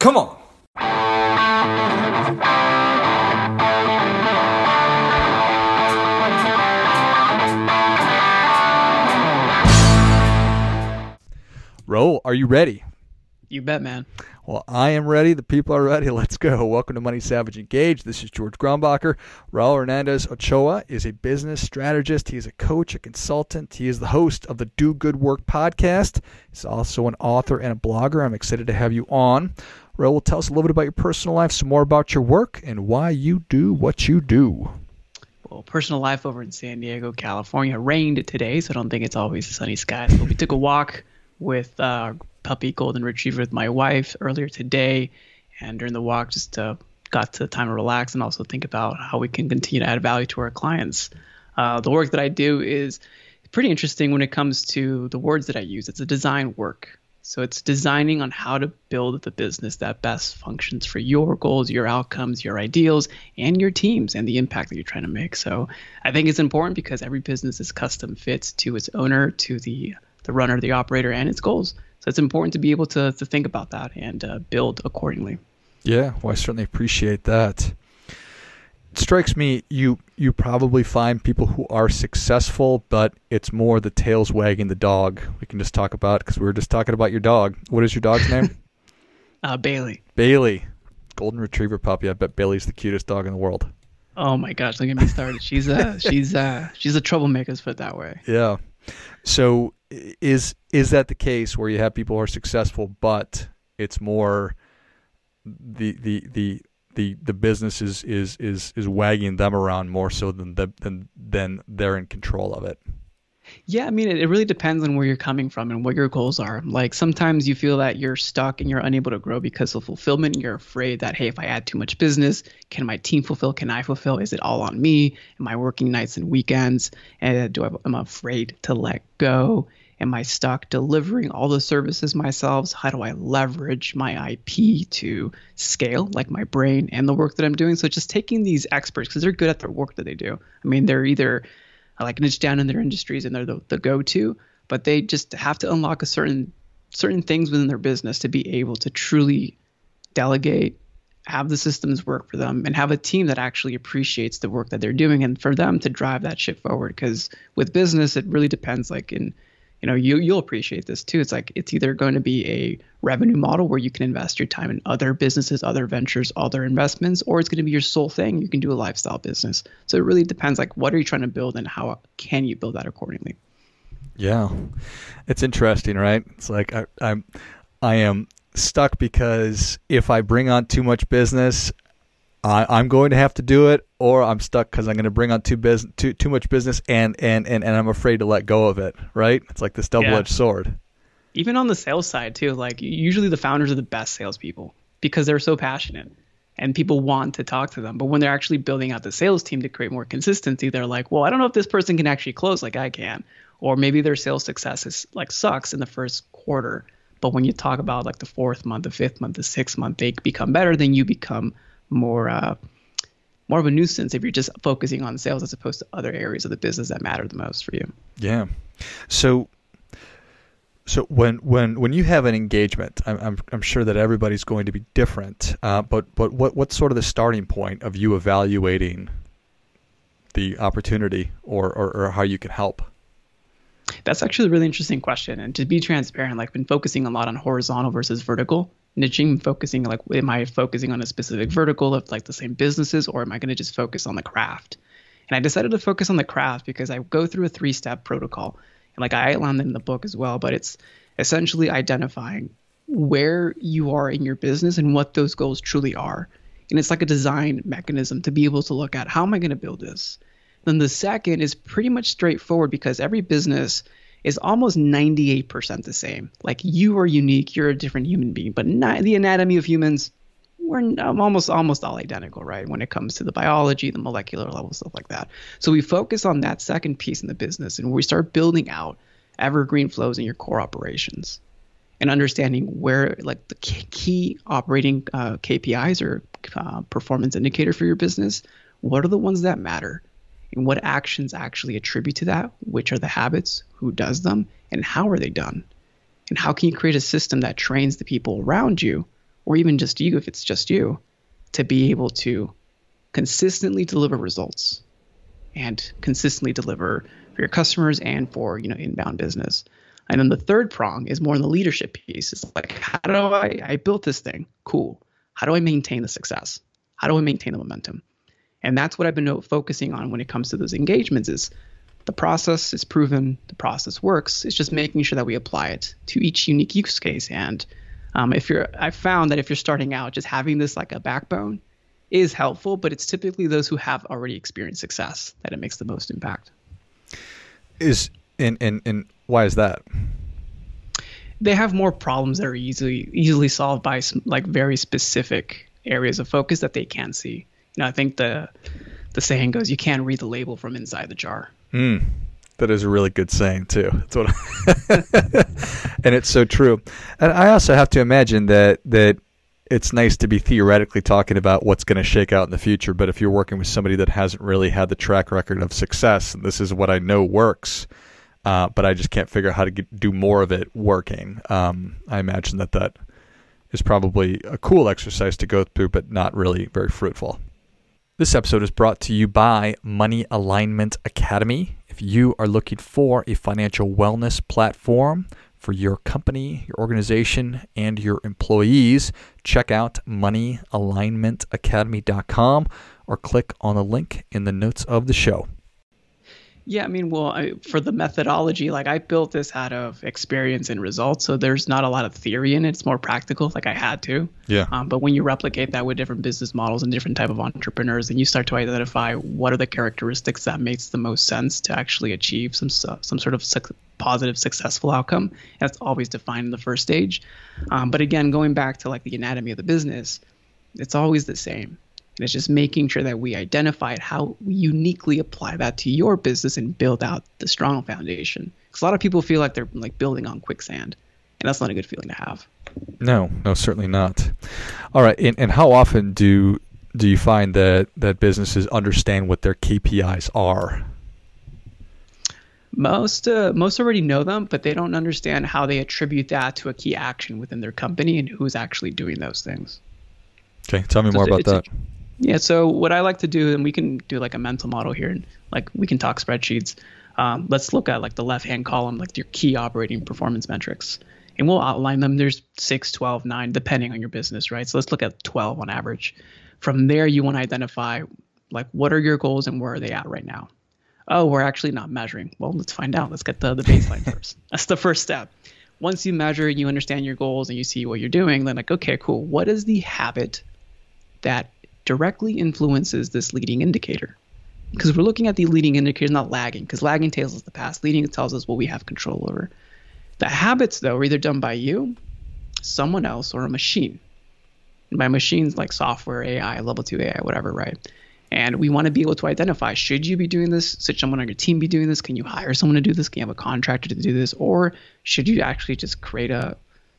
Come on. Raul, are you ready? You bet, man. Well, I am ready. The people are ready. Let's go. Welcome to Money Savage Engage. This is George Grombacher. Raul Hernandez Ochoa is a business strategist. He is a coach, a consultant. He is the host of the Do Good Work Podcast. He's also an author and a blogger. I'm excited to have you on. Raul, tell us a little bit about your personal life, some more about your work, and why you do what you do. Well, personal life over in San Diego, California. Rained today, so I don't think it's always sunny skies. But we took a walk with our puppy golden retriever with my wife earlier today, and during the walk just got to time to relax and also think about how we can continue to add value to our clients. The work that I do is pretty interesting when it comes to the words that I use. It's a design work. So it's designing on how to build the business that best functions for your goals, your outcomes, your ideals, and your teams and the impact that you're trying to make. So I think it's important because every business is custom fits to its owner, to the runner, the operator, and its goals. So it's important to be able to think about that and build accordingly. Yeah, well, I certainly appreciate that. It strikes me you probably find people who are successful, but it's more the tails wagging the dog. We can just talk about, because we were just talking about your dog. What is your dog's name? Bailey. Bailey. Golden retriever puppy. I bet Bailey's the cutest dog in the world. Oh my gosh, don't get me started. She's a troublemaker, let's put it that way. Yeah. So is that the case where you have people who are successful, but it's more the business is wagging them around more so than they're in control of it? Yeah, I mean, it really depends on where you're coming from and what your goals are. Like sometimes you feel that you're stuck and you're unable to grow because of fulfillment. And you're afraid that, hey, if I add too much business, can my team fulfill? Can I fulfill? Is it all on me? Am I working nights and weekends? And am I afraid to let go? Am I stuck delivering all the services myself? How do I leverage my IP to scale, like my brain and the work that I'm doing? So just taking these experts, because they're good at their work that they do. I mean, they're either like niche down in their industries and they're the go-to, but they just have to unlock a certain things within their business to be able to truly delegate, have the systems work for them, and have a team that actually appreciates the work that they're doing and for them to drive that shit forward. Because with business, it really depends, like in, you know, you'll appreciate this too. It's like, it's either going to be a revenue model where you can invest your time in other businesses, other ventures, other investments, or it's going to be your sole thing. You can do a lifestyle business. So it really depends, like, what are you trying to build and how can you build that accordingly? Yeah. It's interesting, right? It's like, I am stuck because if I bring on too much business, I'm going to have to do it, or I'm stuck because I'm going to bring on too much business and I'm afraid to let go of it, right? It's like this double-edged sword. Even on the sales side too, like usually the founders are the best salespeople because they're so passionate and people want to talk to them. But when they're actually building out the sales team to create more consistency, they're like, well, I don't know if this person can actually close like I can, or maybe their sales success is like sucks in the first quarter. But when you talk about like the 4th month, the 5th month, the 6th month, they become better, then you become more of a nuisance if you're just focusing on sales as opposed to other areas of the business that matter the most for you. Yeah. So when you have an engagement, I'm sure that everybody's going to be different. But what's sort of the starting point of you evaluating the opportunity or how you can help? That's actually a really interesting question. And to be transparent, like I've been focusing a lot on horizontal versus vertical niching, focusing like, am I focusing on a specific vertical of like the same businesses, or am I going to just focus on the craft? And I decided to focus on the craft because I go through a 3-step protocol. And like I outlined it in the book as well, but it's essentially identifying where you are in your business and what those goals truly are. And it's like a design mechanism to be able to look at, how am I going to build this? Then the second is pretty much straightforward because every business is almost 98% the same. Like you are unique, you're a different human being, but not the anatomy of humans, we're almost all identical, right? When it comes to the biology, the molecular level, stuff like that. So we focus on that second piece in the business and we start building out evergreen flows in your core operations and understanding where like the key operating KPIs or performance indicator for your business, what are the ones that matter? And what actions actually attribute to that, which are the habits, who does them, and how are they done? And how can you create a system that trains the people around you or even just you if it's just you, to be able to consistently deliver results and consistently deliver for your customers and for, you know, inbound business. And then the third prong is more in the leadership piece. It's like, how do I built this thing? Cool. How do I maintain the success? How do I maintain the momentum? And that's what I've been focusing on when it comes to those engagements is the process is proven, the process works. It's just making sure that we apply it to each unique use case. And I found that if you're starting out, just having this like a backbone is helpful, but it's typically those who have already experienced success that it makes the most impact. And why is that? They have more problems that are easily solved by some, like, very specific areas of focus that they can see. You know, I think the saying goes, you can't read the label from inside the jar. That is a really good saying too. That's what and it's so true. And I also have to imagine that it's nice to be theoretically talking about what's going to shake out in the future, but if you're working with somebody that hasn't really had the track record of success, and this is what I know works, but I just can't figure out how to do more of it working. I imagine that is probably a cool exercise to go through, but not really very fruitful. This episode is brought to you by Money Alignment Academy. If you are looking for a financial wellness platform for your company, your organization, and your employees, check out moneyalignmentacademy.com or click on the link in the notes of the show. Yeah, I mean, for the methodology, like, I built this out of experience and results, so there's not a lot of theory in it. It's more practical, like I had to. Yeah. But when you replicate that with different business models and different type of entrepreneurs, and you start to identify what are the characteristics that makes the most sense to actually achieve some sort of positive, successful outcome, that's always defined in the first stage. But again, going back to like the anatomy of the business, it's always the same. And it's just making sure that we identify how we uniquely apply that to your business and build out the strong foundation. Because a lot of people feel like they're like building on quicksand, and that's not a good feeling to have. No, certainly not. All right, and how often do you find that businesses understand what their KPIs are? Most already know them, but they don't understand how they attribute that to a key action within their company and who's actually doing those things. Okay, tell me more about that. Yeah, so what I like to do, and we can do like a mental model here, and like we can talk spreadsheets. Let's look at like the left-hand column, like your key operating performance metrics, and we'll outline them. There's 6, 12, 9, depending on your business, right? So let's look at 12 on average. From there, you want to identify like what are your goals and where are they at right now? Oh, we're actually not measuring. Well, let's find out. Let's get the baseline first. That's the first step. Once you measure and you understand your goals and you see what you're doing, then like, okay, cool. What is the habit that directly influences this leading indicator? Because we're looking at the leading indicator, not lagging, because lagging tells us the past. Leading tells us what we have control over. The habits, though, are either done by you, someone else, or a machine. And by machines, like software, AI, level 2 AI, whatever, right? And we want to be able to identify, should you be doing this? Should someone on your team be doing this? Can you hire someone to do this? Can you have a contractor to do this? Or should you actually just create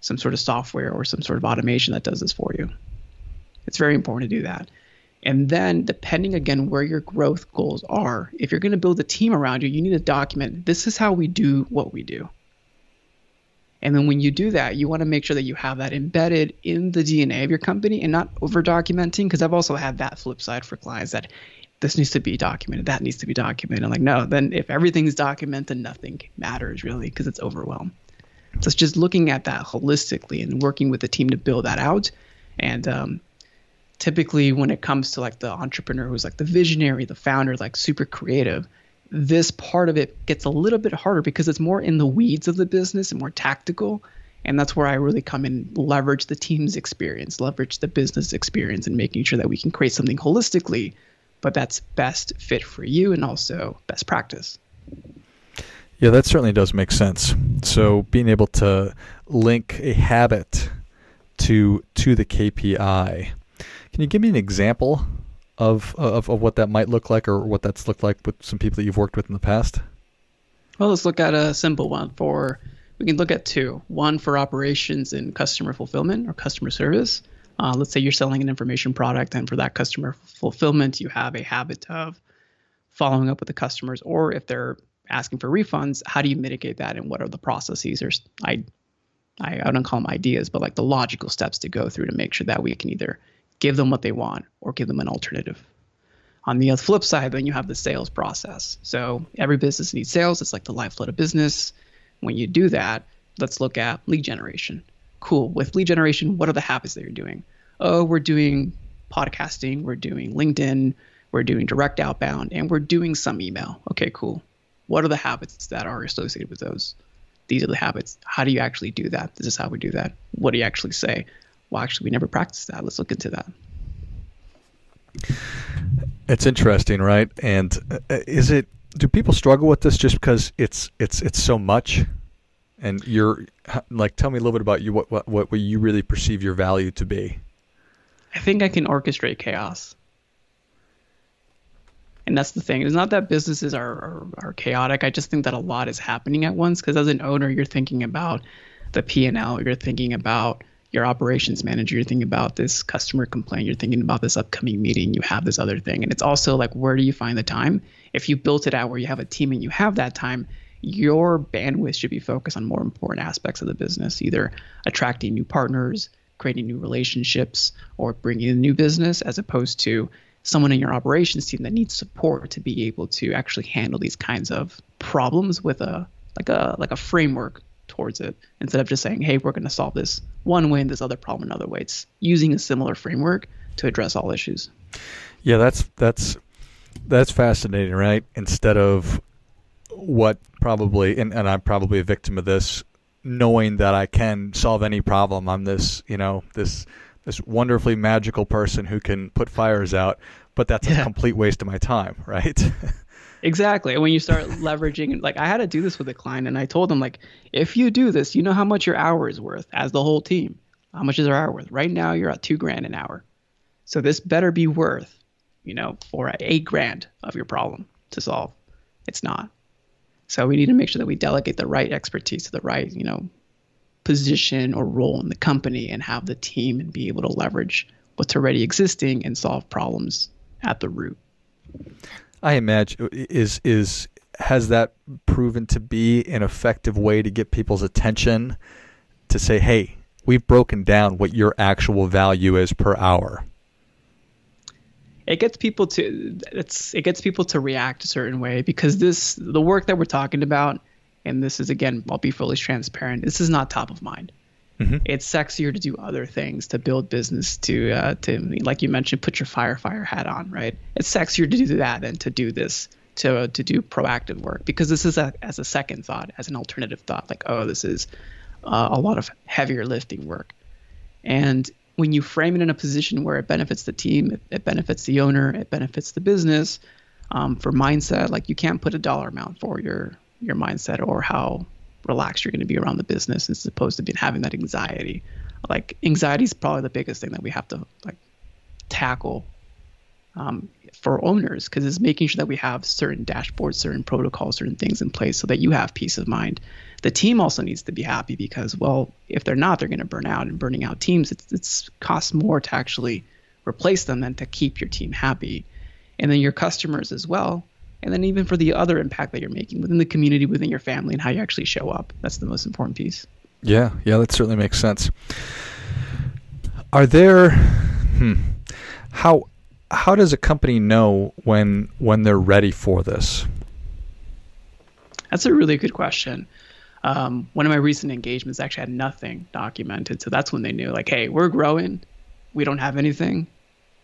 some sort of software or some sort of automation that does this for you? It's very important to do that. And then depending, again, where your growth goals are, if you're going to build a team around you, you need to document, this is how we do what we do. And then when you do that, you want to make sure that you have that embedded in the DNA of your company and not over-documenting, because I've also had that flip side for clients that this needs to be documented, that needs to be documented. I'm like, no, then if everything's documented, nothing matters really, because it's overwhelmed. So it's just looking at that holistically and working with the team to build that out. And typically when it comes to like the entrepreneur who's like the visionary, the founder, like super creative, this part of it gets a little bit harder because it's more in the weeds of the business and more tactical. And that's where I really come in, leverage the team's experience, leverage the business experience, and making sure that we can create something holistically, but that's best fit for you and also best practice. Yeah, that certainly does make sense. So being able to link a habit to the KPI, can you give me an example of what that might look like, or what that's looked like with some people that you've worked with in the past? Well, let's look at a simple one. We can look at two. One for operations and customer fulfillment or customer service. Let's say you're selling an information product, and for that customer fulfillment, you have a habit of following up with the customers, or if they're asking for refunds, how do you mitigate that, and what are the processes or I don't call them ideas, but like the logical steps to go through to make sure that we can either give them what they want or give them an alternative. On the flip side, then you have the sales process. So every business needs sales. It's like the lifeblood of business. When you do that, let's look at lead generation. Cool. With lead generation, what are the habits that you're doing? Oh, we're doing podcasting. We're doing LinkedIn. We're doing direct outbound, and we're doing some email. Okay, cool. What are the habits that are associated with those? These are the habits. How do you actually do that? This is how we do that. What do you actually say? Well, actually, we never practiced that. Let's look into that. It's interesting, right? And do people struggle with this just because it's so much? And you're like, tell me a little bit about you. What you really perceive your value to be? I think I can orchestrate chaos. And that's the thing. It's not that businesses are chaotic. I just think that a lot is happening at once, because as an owner, you're thinking about the P&L. You're thinking about your operations manager. You're thinking about this customer complaint. You're thinking about this upcoming meeting. You have this other thing. And it's also like, where do you find the time? If you built it out where you have a team and you have that time, your bandwidth should be focused on more important aspects of the business, either attracting new partners, creating new relationships, or bringing in new business, as opposed to someone in your operations team that needs support to be able to actually handle these kinds of problems with a framework towards it, instead of just saying, hey, we're going to solve this one way and this other problem another way. It's using a similar framework to address all issues. Yeah, that's fascinating, right? Instead of what probably, and I'm probably a victim of this, knowing that I can solve any problem. I'm this wonderfully magical person who can put fires out, but that's a complete waste of my time, right? Exactly. When you start leveraging, like I had to do this with a client, and I told them, like, if you do this, you know how much your hour is worth as the whole team. How much is our hour worth? Right now you're at $2,000 an hour. So this better be worth, for $8,000 of your problem to solve. It's not. So we need to make sure that we delegate the right expertise to the right, position or role in the company, and have the team and be able to leverage what's already existing and solve problems at the root. I imagine has that proven to be an effective way to get people's attention to say, hey, we've broken down what your actual value is per hour? It gets people to react a certain way, because the work that we're talking about, and this is, again, I'll be fully transparent, this is not top of mind. Mm-hmm. It's sexier to do other things, to build business, to like you mentioned, put your fire hat on, right? It's sexier to do that than to do this, to do proactive work, because this is as a second thought, as an alternative thought, like, oh, this is a lot of heavier lifting work. And when you frame it in a position where it benefits the team, it benefits the owner, it benefits the business, for mindset, like you can't put a dollar amount for your mindset or how relaxed you're going to be around the business, as opposed to having that anxiety. Like, anxiety is probably the biggest thing that we have to tackle for owners, because it's making sure that we have certain dashboards, certain protocols, certain things in place so that you have peace of mind. The team also needs to be happy, because, well, if they're not, they're going to burn out, and burning out teams, it's costs more to actually replace them than to keep your team happy. And then your customers as well. And then even for the other impact that you're making within the community, within your family, and how you actually show up. That's the most important piece. Yeah, that certainly makes sense. Are there how does a company know when they're ready for this? That's a really good question. One of my recent engagements actually had nothing documented, so that's when they knew, like, hey, we're growing, we don't have anything,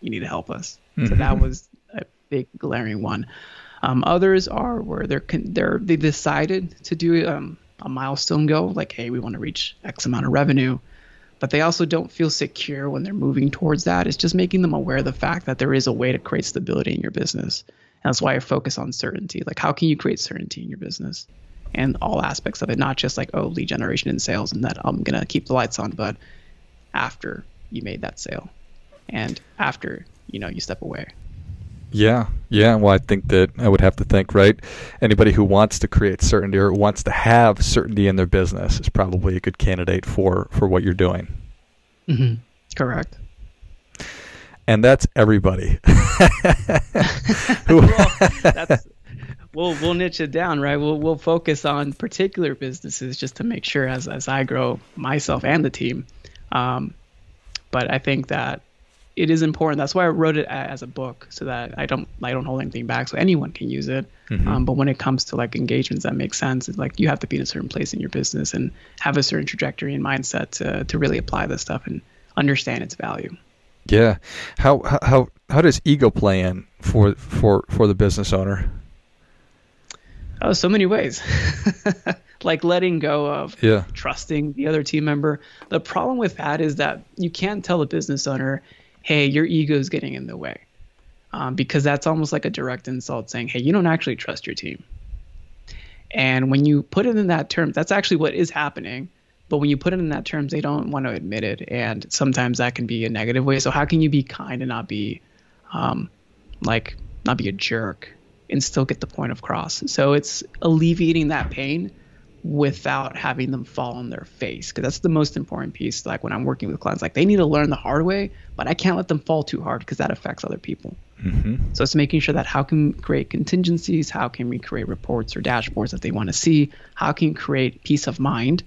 you need to help us. Mm-hmm. So that was a big glaring one. Others are where they decided to do a milestone goal, like, hey, we want to reach X amount of revenue, but they also don't feel secure when they're moving towards that. It's just making them aware of the fact that there is a way to create stability in your business. And that's why I focus on certainty. Like, how can you create certainty in your business and all aspects of it, not just like, oh, lead generation and sales and that I'm going to keep the lights on, but after you made that sale and after, you step away. Yeah. Well, I think that I would have to think, right? Anybody who wants to create certainty or wants to have certainty in their business is probably a good candidate for what you're doing. Mm-hmm. Correct. And that's everybody. Well, that's we'll niche it down, right? We'll focus on particular businesses just to make sure as I grow myself and the team. But I think that it is important. That's why I wrote it as a book, so that I don't hold anything back, so anyone can use it. Mm-hmm. But when it comes to like engagements that make sense, it's like you have to be in a certain place in your business and have a certain trajectory and mindset to really apply this stuff and understand its value. Yeah. How does ego play in for the business owner? Oh, so many ways. Like letting go of, trusting the other team member. The problem with that is that you can't tell the business owner, hey, your ego is getting in the way, because that's almost like a direct insult saying, hey, you don't actually trust your team. And when you put it in that term, that's actually what is happening. But when you put it in that terms, they don't want to admit it. And sometimes that can be a negative way. So how can you be kind and not be not be a jerk and still get the point across? So it's alleviating that pain without having them fall on their face, because that's the most important piece. Like when I'm working with clients, like they need to learn the hard way, but I can't let them fall too hard because that affects other people. Mm-hmm. So it's making sure that how can we create contingencies? How can we create reports or dashboards that they want to see? How can you create peace of mind?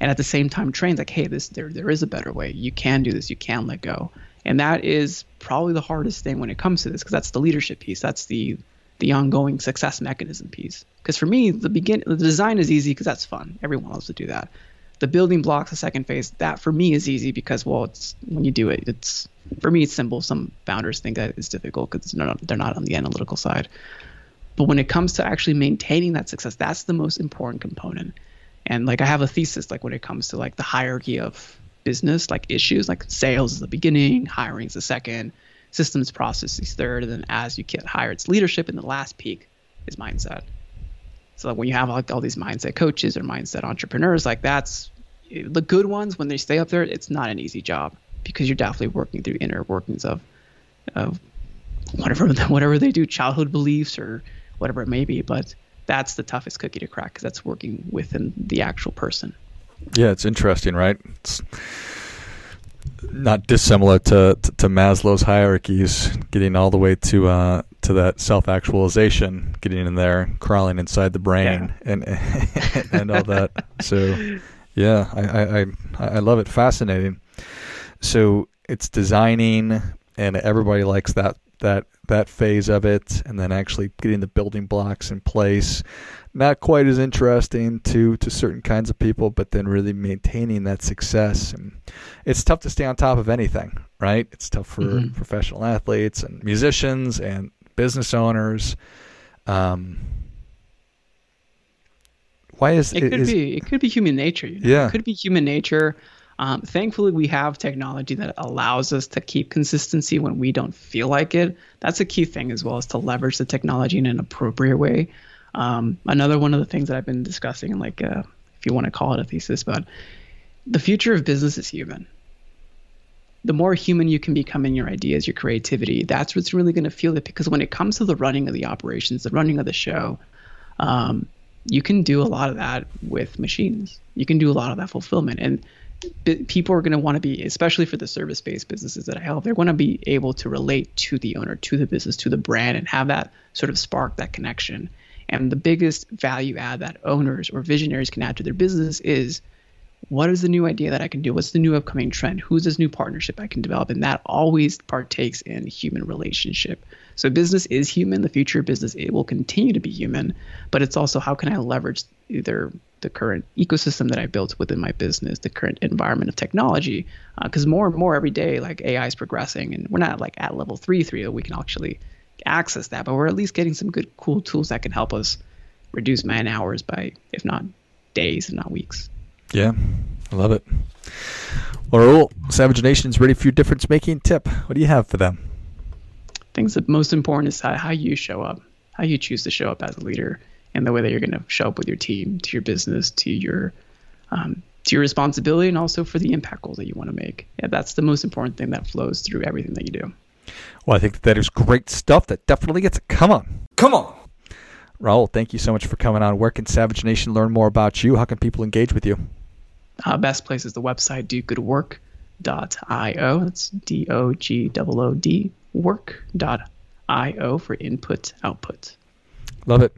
And at the same time, train like, hey, there is a better way. You can do this. You can let go. And that is probably the hardest thing when it comes to this, because that's the leadership piece. That's the ongoing success mechanism piece. Because for me, the design is easy because that's fun. Everyone loves to do that. The building blocks, the second phase, that for me is easy because, well, it's when you do it, it's for me, it's simple. Some founders think that it's difficult because they're not on the analytical side. But when it comes to actually maintaining that success, that's the most important component. And like I have a thesis, like when it comes to like the hierarchy of business, like issues, like sales is the beginning, hiring is the second, systems processes third, and then as you get higher, it's leadership, and the last peak is mindset. So like when you have like all these mindset coaches or mindset entrepreneurs, like that's the good ones. When they stay up there, it's not an easy job because you're definitely working through inner workings of whatever they do, childhood beliefs or whatever it may be, but that's the toughest cookie to crack because that's working within the actual person. Yeah, it's interesting, right? It's not dissimilar to Maslow's hierarchies, getting all the way to that self-actualization, getting in there, crawling inside the brain, and all that. So, yeah, I love it. Fascinating. So it's designing, and everybody likes that phase of it, and then actually getting the building blocks in place. Not quite as interesting to certain kinds of people, but then really maintaining that success. And it's tough to stay on top of anything, right? It's tough for mm-hmm. professional athletes and musicians and business owners. Why is it? It could be human nature. You know? Yeah. It could be human nature. Thankfully, we have technology that allows us to keep consistency when we don't feel like it. That's a key thing as well, is to leverage the technology in an appropriate way. Another one of the things that I've been discussing, like if you want to call it a thesis, but the future of business is human. The more human you can become in your ideas, your creativity, that's what's really going to fuel it. Because when it comes to the running of the operations, the running of the show, you can do a lot of that with machines. You can do a lot of that fulfillment. And people are going to want to be, especially for the service-based businesses that I help, they're going to be able to relate to the owner, to the business, to the brand, and have that sort of spark, that connection. And the biggest value add that owners or visionaries can add to their business is, what is the new idea that I can do? What's the new upcoming trend? Who's this new partnership I can develop? And that always partakes in human relationship. So business is human. The future of business, it will continue to be human, but it's also how can I leverage either the current ecosystem that I built within my business, the current environment of technology, because more and more every day, like AI is progressing, and we're not like at level three, we can actually access that, but we're at least getting some good, cool tools that can help us reduce man hours by, if not days and not weeks. Yeah, I love it. Well, Raul, Savage Nation is ready for your difference-making tip. What do you have for them? I think the most important is how you show up, how you choose to show up as a leader, and the way that you're going to show up with your team, to your business, to your responsibility, and also for the impact goals that you want to make. Yeah, that's the most important thing that flows through everything that you do. Well, I think that is great stuff. That definitely gets it. Come on. Raul, thank you so much for coming on. Where can Savage Nation learn more about you? How can people engage with you? Best place is the website, dogoodwork.io. That's dogood work.io for input, output. Love it.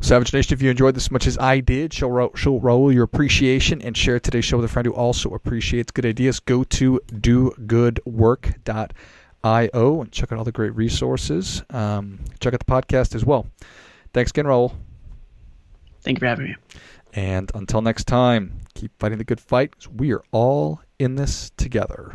Savage Nation, if you enjoyed this as much as I did, show Raul your appreciation and share today's show with a friend who also appreciates good ideas. Go to dogoodwork.io and check out all the great resources. Check out the podcast as well. Thanks again, Raul. Thank you for having me. And until next time, keep fighting the good fight. We are all in this together.